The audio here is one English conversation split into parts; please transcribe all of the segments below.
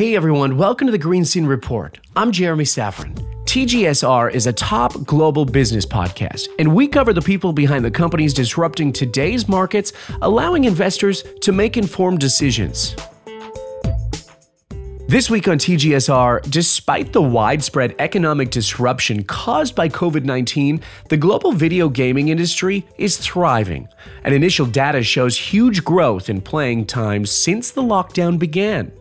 Hey everyone, welcome to the Green Scene Report. I'm Jeremy Szafron. TGSR is a top global business podcast, and we cover the people behind the companies disrupting today's markets, allowing investors to make informed decisions. This week on TGSR, despite the widespread economic disruption caused by COVID-19, the global video gaming industry is thriving, and initial data shows huge growth in playing time since the lockdown began.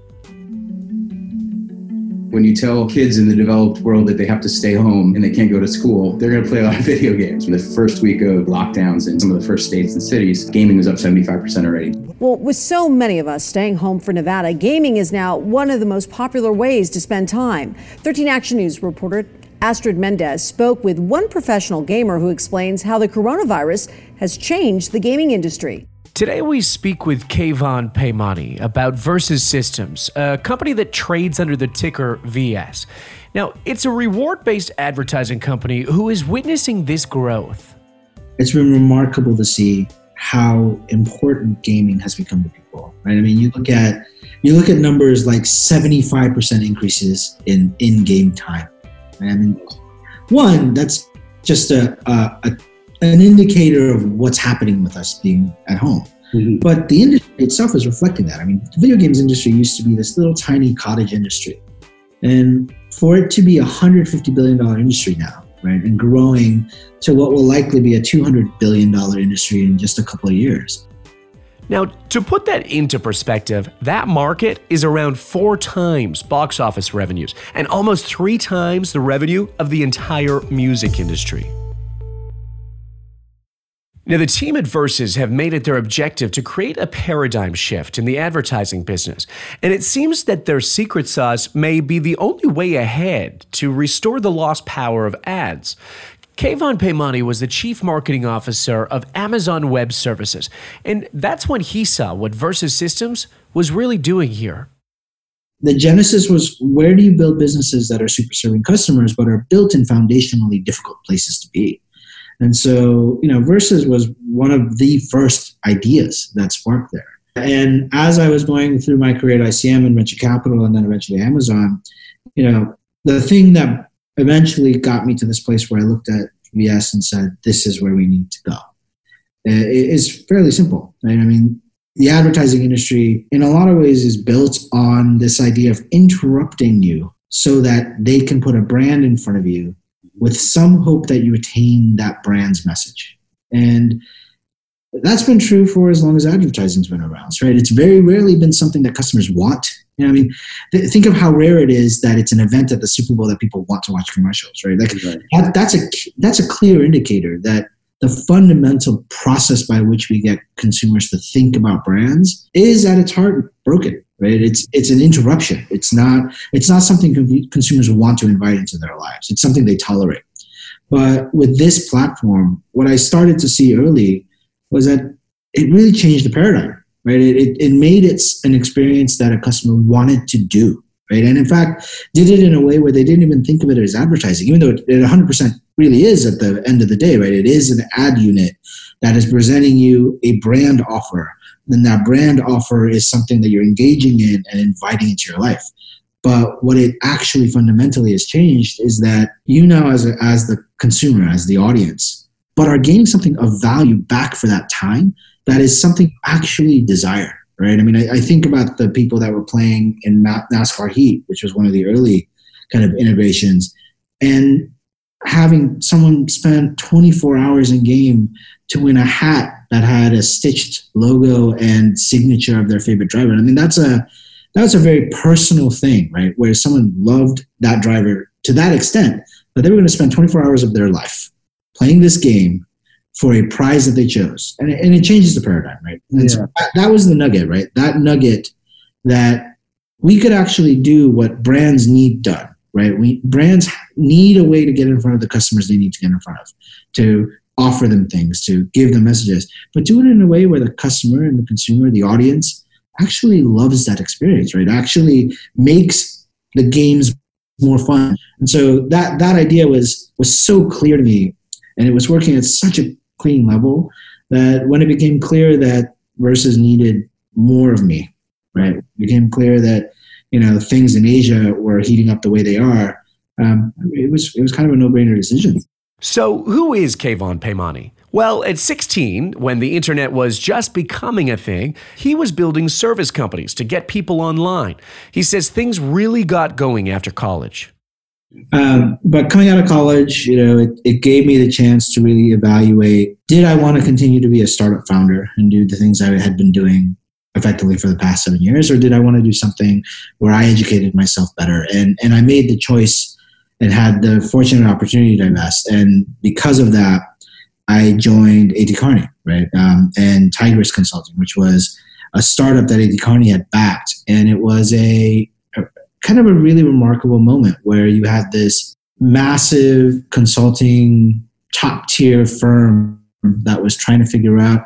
When you tell kids in the developed world that they have to stay home and they can't go to school, they're going to play a lot of video games. In the first week of lockdowns in some of the first states and cities, gaming was up 75% already. Well, with so many of us staying home for Nevada, gaming is now one of the most popular ways to spend time. 13 Action News reporter Astrid Mendez spoke with one professional gamer who explains how the coronavirus has changed the gaming industry. Today we speak with Keyvan Peymani about Versus Systems, a company that trades under the ticker VS. Now, it's a reward-based advertising company who is witnessing this growth. It's been remarkable to see how important gaming has become to people, right? I mean, you look at numbers like 75% increases in in-game time. Right? I mean, one, that's just an indicator of what's happening with us being at home. Mm-hmm. But the industry itself is reflecting that. I mean, the video games industry used to be this little tiny cottage industry. And for it to be a $150 billion industry now, right, and growing to what will likely be a $200 billion industry in just a couple of years. Now, to put that into perspective, that market is around 4 times box office revenues and almost 3 times the revenue of the entire music industry. Now, the team at Versus have made it their objective to create a paradigm shift in the advertising business, and it seems that their secret sauce may be the only way ahead to restore the lost power of ads. Keyvan Peymani was the chief marketing officer of Amazon Web Services, and that's when he saw what Versus Systems was really doing here. The genesis was, where do you build businesses that are super serving customers but are built in foundationally difficult places to be? And so, Versus was one of the first ideas that sparked there. And as I was going through my career at ICM and venture capital and then eventually Amazon, the thing that eventually got me to this place where I looked at VS and said, this is where we need to go. It is fairly simple. Right? I mean, the advertising industry in a lot of ways is built on this idea of interrupting you so that they can put a brand in front of you with some hope that you retain that brand's message. And that's been true for as long as advertising's been around, right? It's very rarely been something that customers want. Think of how rare it is that it's an event at the Super Bowl that people want to watch commercials, right? That's a clear indicator that the fundamental process by which we get consumers to think about brands is at its heart broken, right? It's an interruption. It's not something consumers want to invite into their lives. It's something they tolerate. But with this platform, what I started to see early was that it really changed the paradigm, right? It made it an experience that a customer wanted to do, right? And in fact, did it in a way where they didn't even think of it as advertising, even though it 100% really is at the end of the day, right? It is an ad unit that is presenting you a brand offer. Then that brand offer is something that you're engaging in and inviting into your life. But what it actually fundamentally has changed is that you now, as the consumer, as the audience, but are getting something of value back for that time that is something you actually desire, right? I mean, I think about the people that were playing in NASCAR Heat, which was one of the early kind of innovations, and having someone spend 24 hours in game to win a hat that had a stitched logo and signature of their favorite driver. I mean, that's a very personal thing, right? Where someone loved that driver to that extent, but they were going to spend 24 hours of their life playing this game for a prize that they chose. And it changes the paradigm, right? And so that was the nugget, right? That nugget that we could actually do what brands need done. Right, brands need a way to get in front of the customers they need to get in front of, to offer them things, to give them messages, but do it in a way where the customer and the consumer, the audience, actually loves that experience. Right, actually makes the games more fun. And so that idea was so clear to me, and it was working at such a clean level that when it became clear that Versus needed more of me, right, it became clear that you know, things in Asia were heating up the way they are, it was kind of a no-brainer decision. So who is Keyvan Peymani? Well, at 16, when the internet was just becoming a thing, he was building service companies to get people online. He says things really got going after college. But coming out of college, you know, it gave me the chance to really evaluate, did I want to continue to be a startup founder and do the things I had been doing effectively for the past 7 years, or did I want to do something where I educated myself better? And I made the choice and had the fortunate opportunity to invest. And because of that, I joined A.T. Kearney, right? And Tigris Consulting, which was a startup that A.T. Kearney had backed. And it was a kind of a really remarkable moment where you had this massive consulting top tier firm that was trying to figure out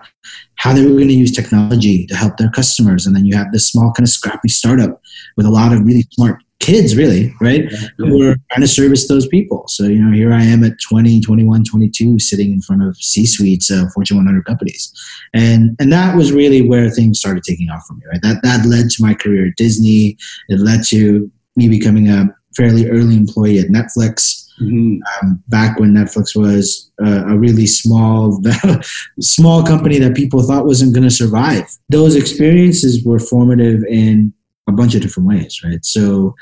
how they were going to use technology to help their customers. And then you have this small kind of scrappy startup with a lot of really smart kids, really, right? Who are trying to service those people. So, you know, here I am at 20, 21, 22, sitting in front of C-suites of Fortune 100 companies. And that was really where things started taking off for me, right? That led to my career at Disney. It led to me becoming a fairly early employee at Netflix. Mm-hmm. Back when Netflix was a really small company that people thought wasn't going to survive. Those experiences were formative in a bunch of different ways, right? So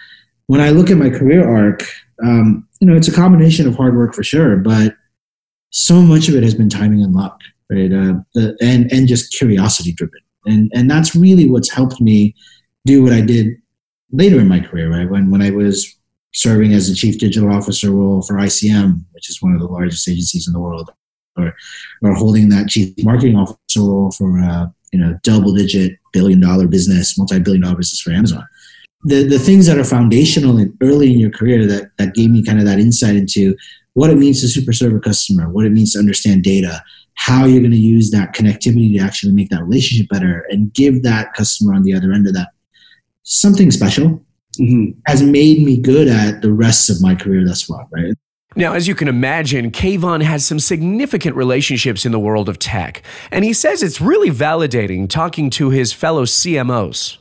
when I look at my career arc, you know, it's a combination of hard work for sure, but so much of it has been timing and luck, right? And just curiosity driven. And that's really what's helped me do what I did later in my career, right? When I was serving as the chief digital officer role for ICM, which is one of the largest agencies in the world, or holding that chief marketing officer role for double-digit billion-dollar business, multi-billion-dollar business for Amazon. The things that are foundational and early in your career that gave me kind of that insight into what it means to super serve a customer, what it means to understand data, how you're going to use that connectivity to actually make that relationship better and give that customer on the other end of that something special. Mm-hmm. Has made me good at the rest of my career thus far, right? Now, as you can imagine, Keyvan has some significant relationships in the world of tech. And he says it's really validating talking to his fellow CMOs.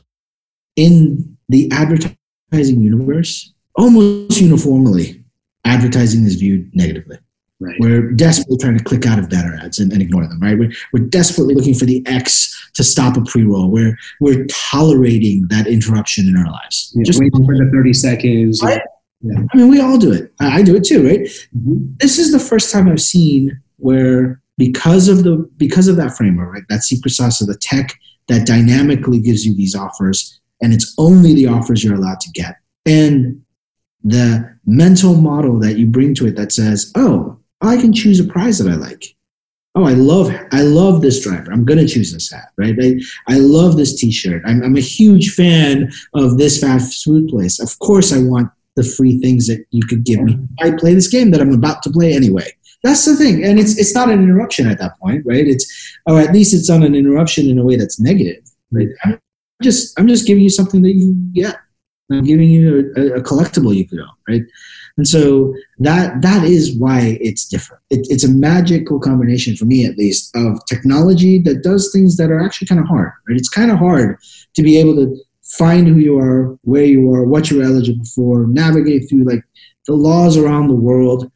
In the advertising universe, almost uniformly, advertising is viewed negatively. Right. We're desperately trying to click out of banner ads and ignore them, right? We're desperately looking for the X to stop a pre-roll. We're tolerating that interruption in our lives. Yeah, just waiting for the 30 seconds. Right? Yeah. I mean, we all do it. I do it too, right? Mm-hmm. This is the first time I've seen where because of that framework, right? That secret sauce of the tech that dynamically gives you these offers, and it's only the offers you're allowed to get. And the mental model that you bring to it that says, oh, I can choose a prize that I like. Oh, I love this driver. I'm going to choose this hat, right? I love this T-shirt. I'm a huge fan of this fast food place. Of course I want the free things that you could give me. I play this game that I'm about to play anyway. That's the thing. And it's not an interruption at that point, right? Or at least it's not an interruption in a way that's negative. Right? I'm just giving you something that you get. I'm giving you a collectible you could own, right? And so that is why it's different. It's a magical combination, for me at least, of technology that does things that are actually kind of hard, right? It's kind of hard to be able to find who you are, where you are, what you're eligible for, navigate through like the laws around the world,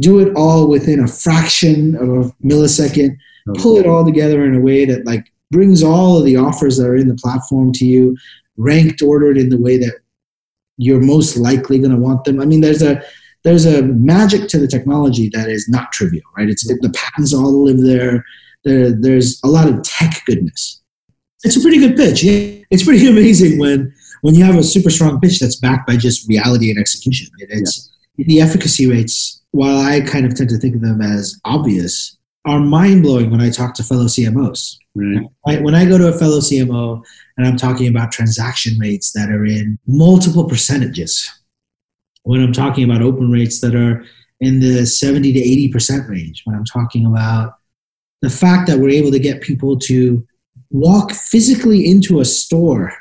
do it all within a fraction of a millisecond, pull it all together in a way that like brings all of the offers that are in the platform to you, ranked, ordered in the way that you're most likely going to want them. I mean, there's a magic to the technology that is not trivial, right? The patents all live there. There's a lot of tech goodness. It's a pretty good pitch. Yeah, it's pretty amazing when you have a super strong pitch that's backed by just reality and execution. The efficacy rates, while I kind of tend to think of them as obvious, are mind-blowing when I talk to fellow CMOs. Right. When I go to a fellow CMO and I'm talking about transaction rates that are in multiple percentages, when I'm talking about open rates that are in the 70 to 80% range, when I'm talking about the fact that we're able to get people to walk physically into a store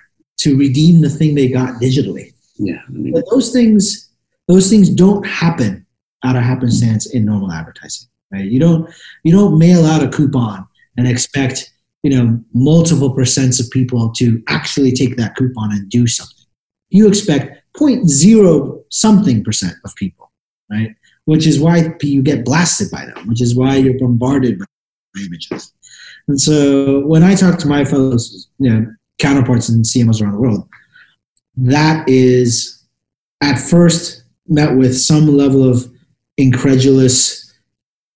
to redeem the thing they got digitally. Yeah. But those things don't happen out of happenstance in normal advertising. Right? You don't mail out a coupon and expect, you know, multiple percents of people to actually take that coupon and do something. you expect 0.0 something percent of people, right? Which is why you get blasted by them, which is why you're bombarded by images. And so when I talk to my fellows, counterparts and CMOs around the world, that is at first met with some level of incredulous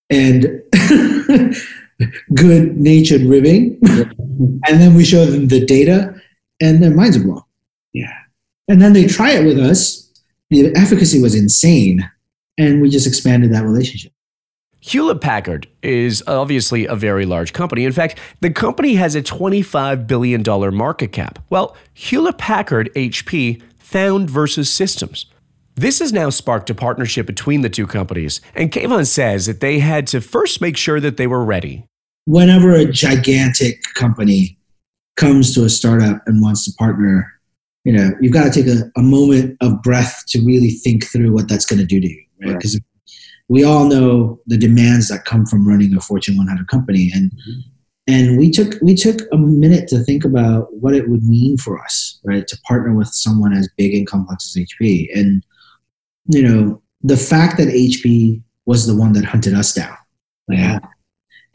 and good-natured ribbing. Yeah. And then we show them the data, and their minds are blown. Yeah. And then they try it with us. The efficacy was insane, and we just expanded that relationship. Hewlett-Packard is obviously a very large company. In fact, the company has a $25 billion market cap. Well, Hewlett-Packard, HP, found Versus Systems. This has now sparked a partnership between the two companies, and Keyvan says that they had to first make sure that they were ready. Whenever a gigantic company comes to a startup and wants to partner, you've got to take a moment of breath to really think through what that's going to do to you, right? Because we all know the demands that come from running a Fortune 100 company, and we took a minute to think about what it would mean for us, right, to partner with someone as big and complex as HP. And the fact that HP was the one that hunted us down,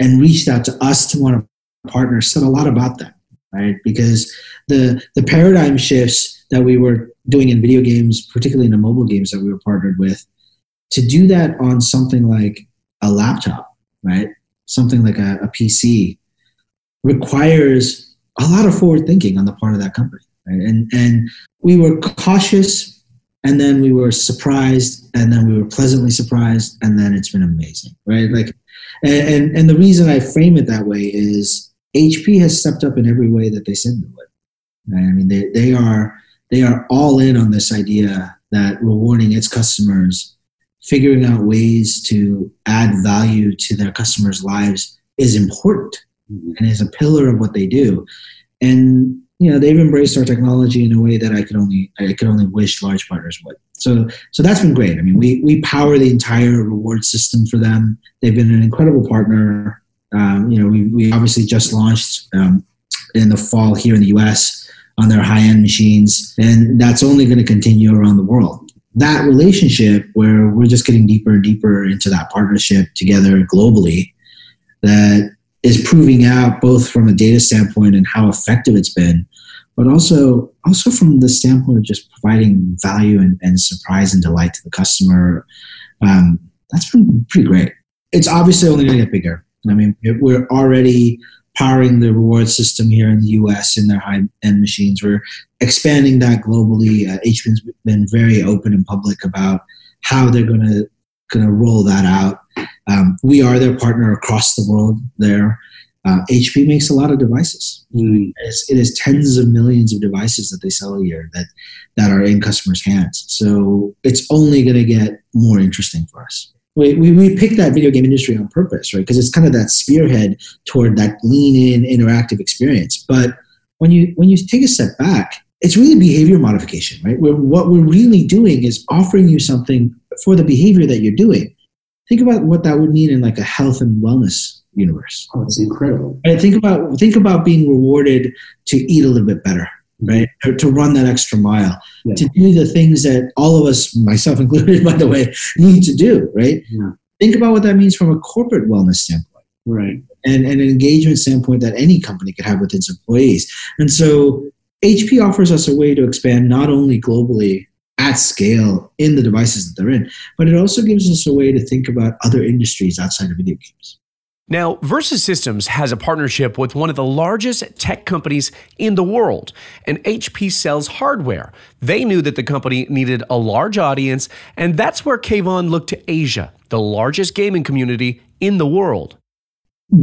and reached out to us to want to partner said a lot about that, right? Because the paradigm shifts that we were doing in video games, particularly in the mobile games that we were partnered with, to do that on something like a laptop, right? Something like a PC requires a lot of forward thinking on the part of that company, right? And we were cautious, and then we were surprised, and then we were pleasantly surprised, and then it's been amazing, right? And the reason I frame it that way is HP has stepped up in every way that they said they would. Right? I mean, they are all in on this idea that rewarding its customers, figuring out ways to add value to their customers' lives is important and is a pillar of what they do. And they've embraced our technology in a way that I could only wish large partners would. So that's been great. I mean, we power the entire reward system for them. They've been an incredible partner. We obviously just launched in the fall here in the U.S. on their high-end machines, and that's only going to continue around the world. That relationship, where we're just getting deeper and deeper into that partnership together globally, that is proving out both from a data standpoint and how effective it's been, but also from the standpoint of just providing value and surprise and delight to the customer. That's been pretty great. It's obviously only going to get bigger. I mean, we're already powering the reward system here in the U.S. in their high-end machines. We're expanding that globally. HP's been very open and public about how they're going to roll that out. We are their partner across the world there. HP makes a lot of devices. It is tens of millions of devices that they sell a year that are in customers' hands. So it's only going to get more interesting for us. We picked that video game industry on purpose, right? Because it's kind of that spearhead toward that lean-in interactive experience. But when you take a step back, it's really behavior modification, right? What we're really doing is offering you something for the behavior that you're doing. Think about what that would mean in like a health and wellness universe. Oh, it's incredible. Right? Think about being rewarded to eat a little bit better, right? Or to run that extra mile, to do the things that all of us, myself included, by the way, need to do, right? Yeah. Think about what that means from a corporate wellness standpoint, right? And an engagement standpoint that any company could have with its employees. And so HP offers us a way to expand not only globally at scale in the devices that they're in, but it also gives us a way to think about other industries outside of video games. Now, Versus Systems has a partnership with one of the largest tech companies in the world, and HP sells hardware. They knew that the company needed a large audience, and that's where Keyvan looked to Asia, the largest gaming community in the world.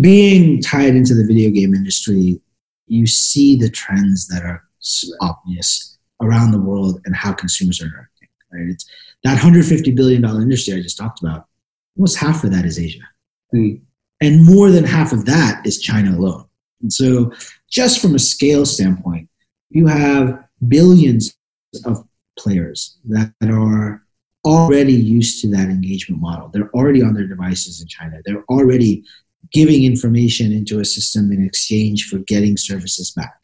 Being tied into the video game industry, you see the trends that are obvious around the world and how consumers are interacting, right? It's that $150 billion industry I just talked about, almost half of that is Asia. And more than half of that is China alone. And so just from a scale standpoint, you have billions of players that are already used to that engagement model. They're already on their devices in China. They're already giving information into a system in exchange for getting services back.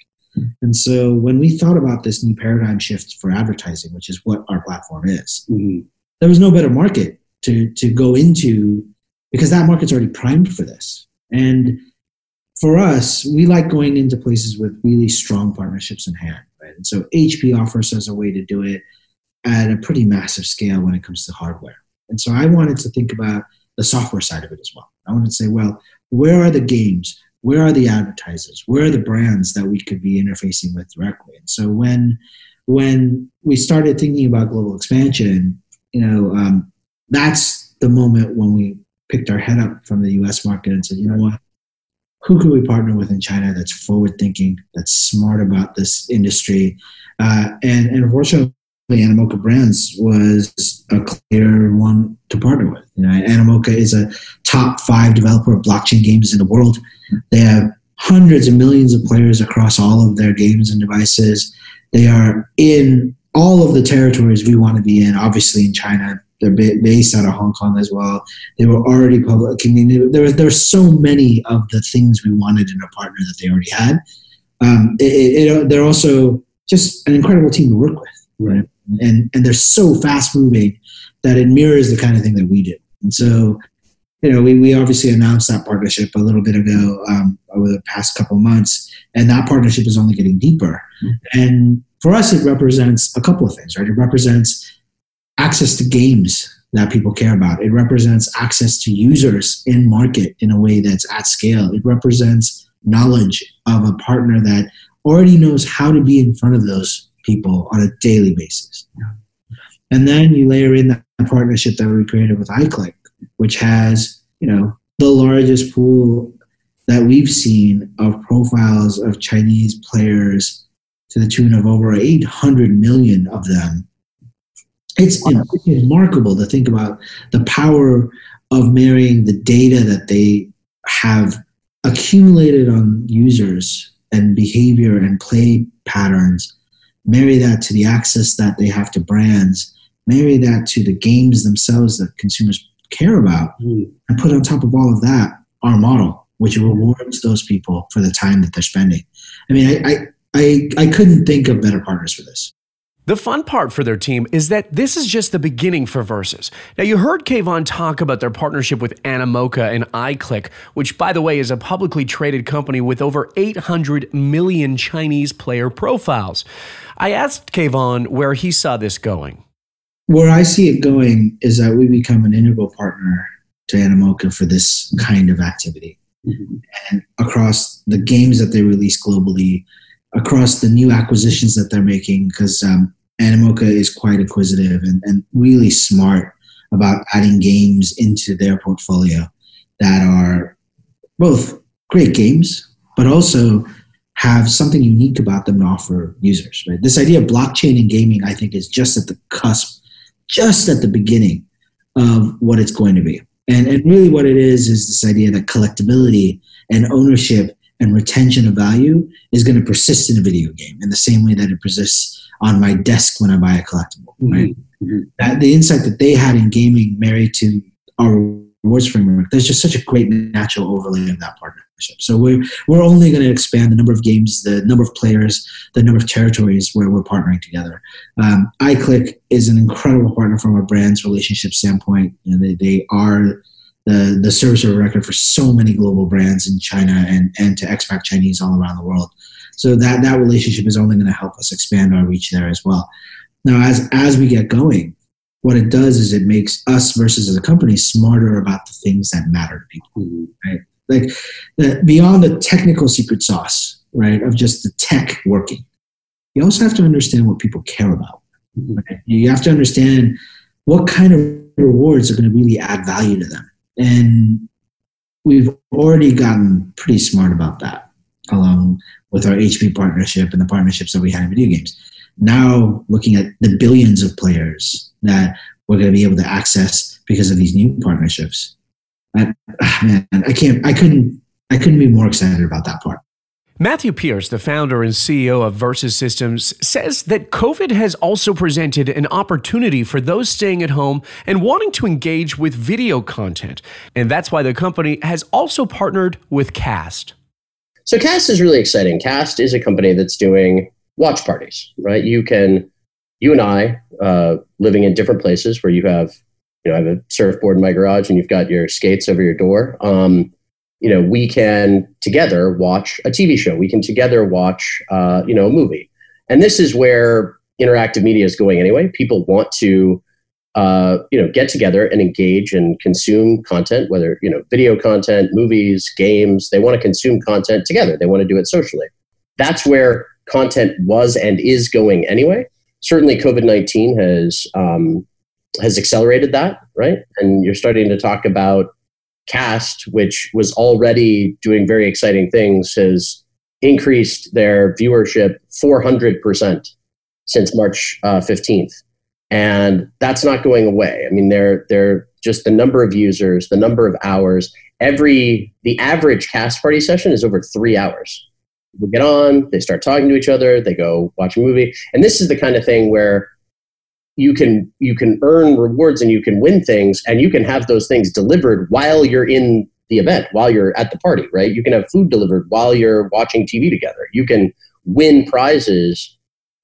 And so when we thought about this new paradigm shift for advertising, which is what our platform is, mm-hmm. there was no better market to go into because that market's already primed for this. And for us, we like going into places with really strong partnerships in hand. Right? And so HP offers us a way to do it at a pretty massive scale when it comes to hardware. And so I wanted to think about the software side of it as well. I wanted to say, well, where are the games? Where are the advertisers? Where are the brands that we could be interfacing with directly? And so when we started thinking about global expansion, that's the moment when we picked our head up from the U.S. market and said, you know what, who can we partner with in China that's forward-thinking, that's smart about this industry? And unfortunately, Animoca Brands was a clear one to partner with. Animoca is a top 5 developer of blockchain games in the world. They have hundreds of millions of players across all of their games and devices. They are in all of the territories we want to be in, obviously in China. They're based out of Hong Kong as well. They were already public. There were so many of the things we wanted in a partner that they already had. They're also just an incredible team to work with. Right. And they're so fast moving that it mirrors the kind of thing that we do. And so, we obviously announced that partnership a little bit ago over the past couple of months, and that partnership is only getting deeper. Mm-hmm. And for us, it represents a couple of things, right? It represents access to games that people care about. It represents access to users in market in a way that's at scale. It represents knowledge of a partner that already knows how to be in front of those people on a daily basis. Yeah. And then you layer in that partnership that we created with iClick, which has, the largest pool that we've seen of profiles of Chinese players to the tune of over 800 million of them. It's remarkable to think about the power of marrying the data that they have accumulated on users and behavior and play patterns, marry that to the access that they have to brands, marry that to the games themselves that consumers care about, and put on top of all of that our model, which rewards those people for the time that they're spending. I couldn't think of better partners for this. The fun part for their team is that this is just the beginning for Versus. Now, you heard Keyvan talk about their partnership with Animoca and iClick, which, by the way, is a publicly traded company with over 800 million Chinese player profiles. I asked Keyvan where he saw this going. Where I see it going is that we become an integral partner to Animoca for this kind of activity. Mm-hmm. And across the games that they release globally, across the new acquisitions that they're making, because Animoca is quite acquisitive and really smart about adding games into their portfolio that are both great games, but also have something unique about them to offer users. Right? This idea of blockchain and gaming, I think, is just at the cusp, just at the beginning of what it's going to be. And really what it is this idea that collectability and ownership and retention of value is going to persist in a video game in the same way that it persists on my desk when I buy a collectible, right? Mm-hmm. That, the insight that they had in gaming married to our rewards framework, there's just such a great natural overlay of that partnership. So we're only going to expand the number of games, the number of players, the number of territories where we're partnering together. iClick is an incredible partner from a brand's relationship standpoint. They are the service of record for so many global brands in China and to expat Chinese all around the world. So that relationship is only going to help us expand our reach there as well. Now, as we get going, what it does is it makes us Versus as a company smarter about the things that matter to people, right? Like beyond the technical secret sauce, right, of just the tech working, you also have to understand what people care about. Right? You have to understand what kind of rewards are going to really add value to them. And we've already gotten pretty smart about that along with our HP partnership and the partnerships that we had in video games. Now looking at the billions of players that we're going to be able to access because of these new partnerships. I couldn't be more excited about that part. Matthew Pierce, the founder and CEO of Versus Systems, says that COVID has also presented an opportunity for those staying at home and wanting to engage with video content. And that's why the company has also partnered with Cast. So Cast is really exciting. Cast is a company that's doing watch parties, right? You and I, living in different places where you have, you know, I have a surfboard in my garage and you've got your skates over your door. You know, we can together watch a TV show. We can together watch, you know, a movie. And this is where interactive media is going anyway. People want to, you know, get together and engage and consume content, whether, you know, video content, movies, games. They want to consume content together. They want to do it socially. That's where content was and is going anyway. Certainly COVID-19 has accelerated that, right? And you're starting to talk about Cast, which was already doing very exciting things, has increased their viewership 400% since March 15th. And that's not going away. I mean, they're just the number of users, the number of hours. The average Cast party session is over 3 hours. People get on, they start talking to each other, they go watch a movie. And this is the kind of thing where you can earn rewards and you can win things, and you can have those things delivered while you're in the event, while you're at the party, right? You can have food delivered while you're watching TV together. You can win prizes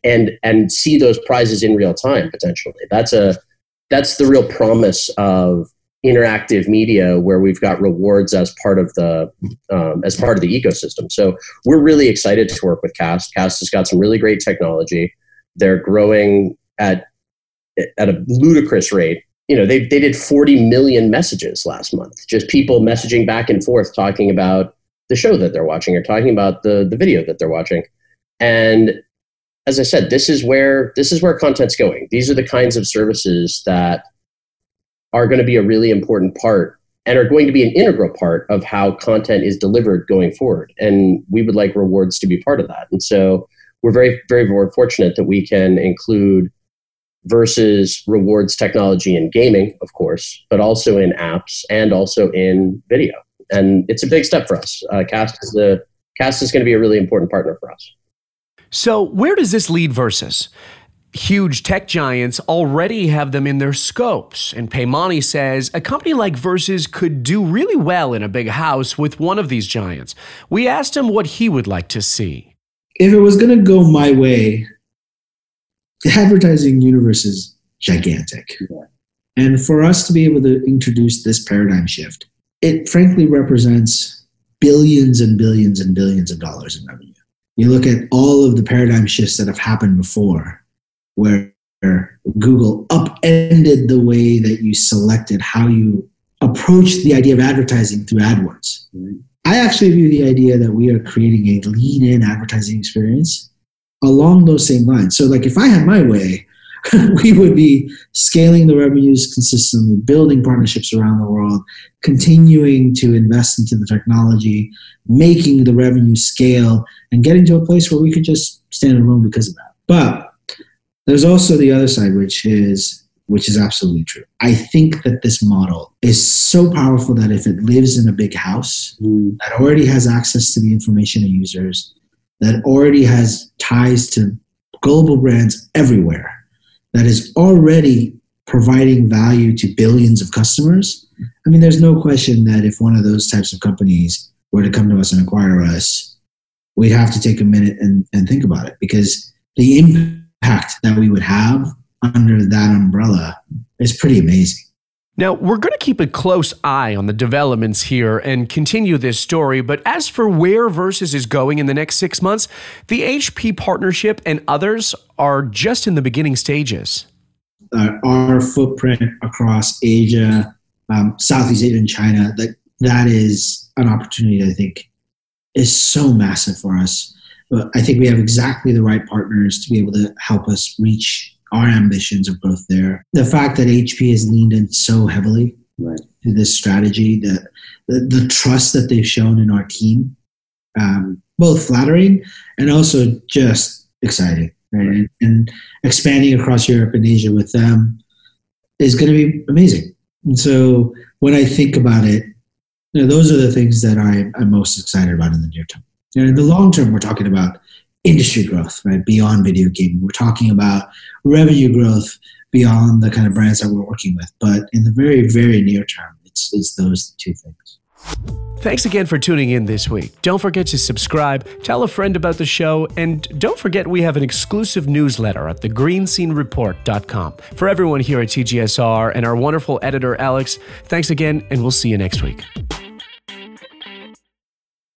and see those prizes in real time, potentially. That's the real promise of interactive media, where we've got rewards as part of the ecosystem. So we're really excited to work with Cast. Cast has got some really great technology. They're growing at a ludicrous rate. You know, they did 40 million messages last month, just people messaging back and forth, talking about the show that they're watching or talking about the video that they're watching. And as I said, this is where content's going. These are the kinds of services that are going to be a really important part and are going to be an integral part of how content is delivered going forward. And we would like rewards to be part of that. And so we're very, very, very fortunate that we can include Versus rewards technology in gaming, of course, but also in apps and also in video. And it's a big step for us. Cast is going to be a really important partner for us. So where does this lead Versus? Huge tech giants already have them in their scopes. And Peymani says a company like Versus could do really well in a big house with one of these giants. We asked him what he would like to see. If it was going to go my way, the advertising universe is gigantic. Yeah. And for us to be able to introduce this paradigm shift, it frankly represents billions and billions and billions of dollars in revenue. You look at all of the paradigm shifts that have happened before, where Google upended the way that you selected how you approached the idea of advertising through AdWords. Mm-hmm. I actually view the idea that we are creating a lean-in advertising experience along those same lines. So like if I had my way, we would be scaling the revenues consistently, building partnerships around the world, continuing to invest into the technology, making the revenue scale, and getting to a place where we could just stand alone because of that. But there's also the other side, which is absolutely true. I think that this model is so powerful that if it lives in a big house that already has access to the information of users, that already has ties to global brands everywhere, that is already providing value to billions of customers. I mean, there's no question that if one of those types of companies were to come to us and acquire us, we'd have to take a minute and think about it, because the impact that we would have under that umbrella is pretty amazing. Now, we're going to keep a close eye on the developments here and continue this story, but as for where Versus is going in the next 6 months, the HP partnership and others are just in the beginning stages. Our footprint across Asia, Southeast Asia and China, that is an opportunity that I think is so massive for us. But I think we have exactly the right partners to be able to help us reach our ambitions of growth there. The fact that HP has leaned in so heavily to this strategy, the trust that they've shown in our team, both flattering and also just exciting. Right? And expanding across Europe and Asia with them is going to be amazing. And so when I think about it, you know, those are the things that I'm most excited about in the near term. You know, in the long term, we're talking about industry growth, right? Beyond video gaming. We're talking about revenue growth beyond the kind of brands that we're working with. But in the very, very near term, it's those two things. Thanks again for tuning in this week. Don't forget to subscribe, tell a friend about the show, and don't forget we have an exclusive newsletter at thegreenscenereport.com. For everyone here at TGSR and our wonderful editor, Alex, thanks again, and we'll see you next week.